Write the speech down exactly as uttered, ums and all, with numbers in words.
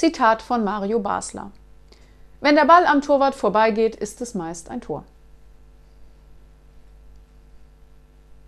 Zitat von Mario Basler. Wenn der Ball am Torwart vorbeigeht, ist es meist ein Tor.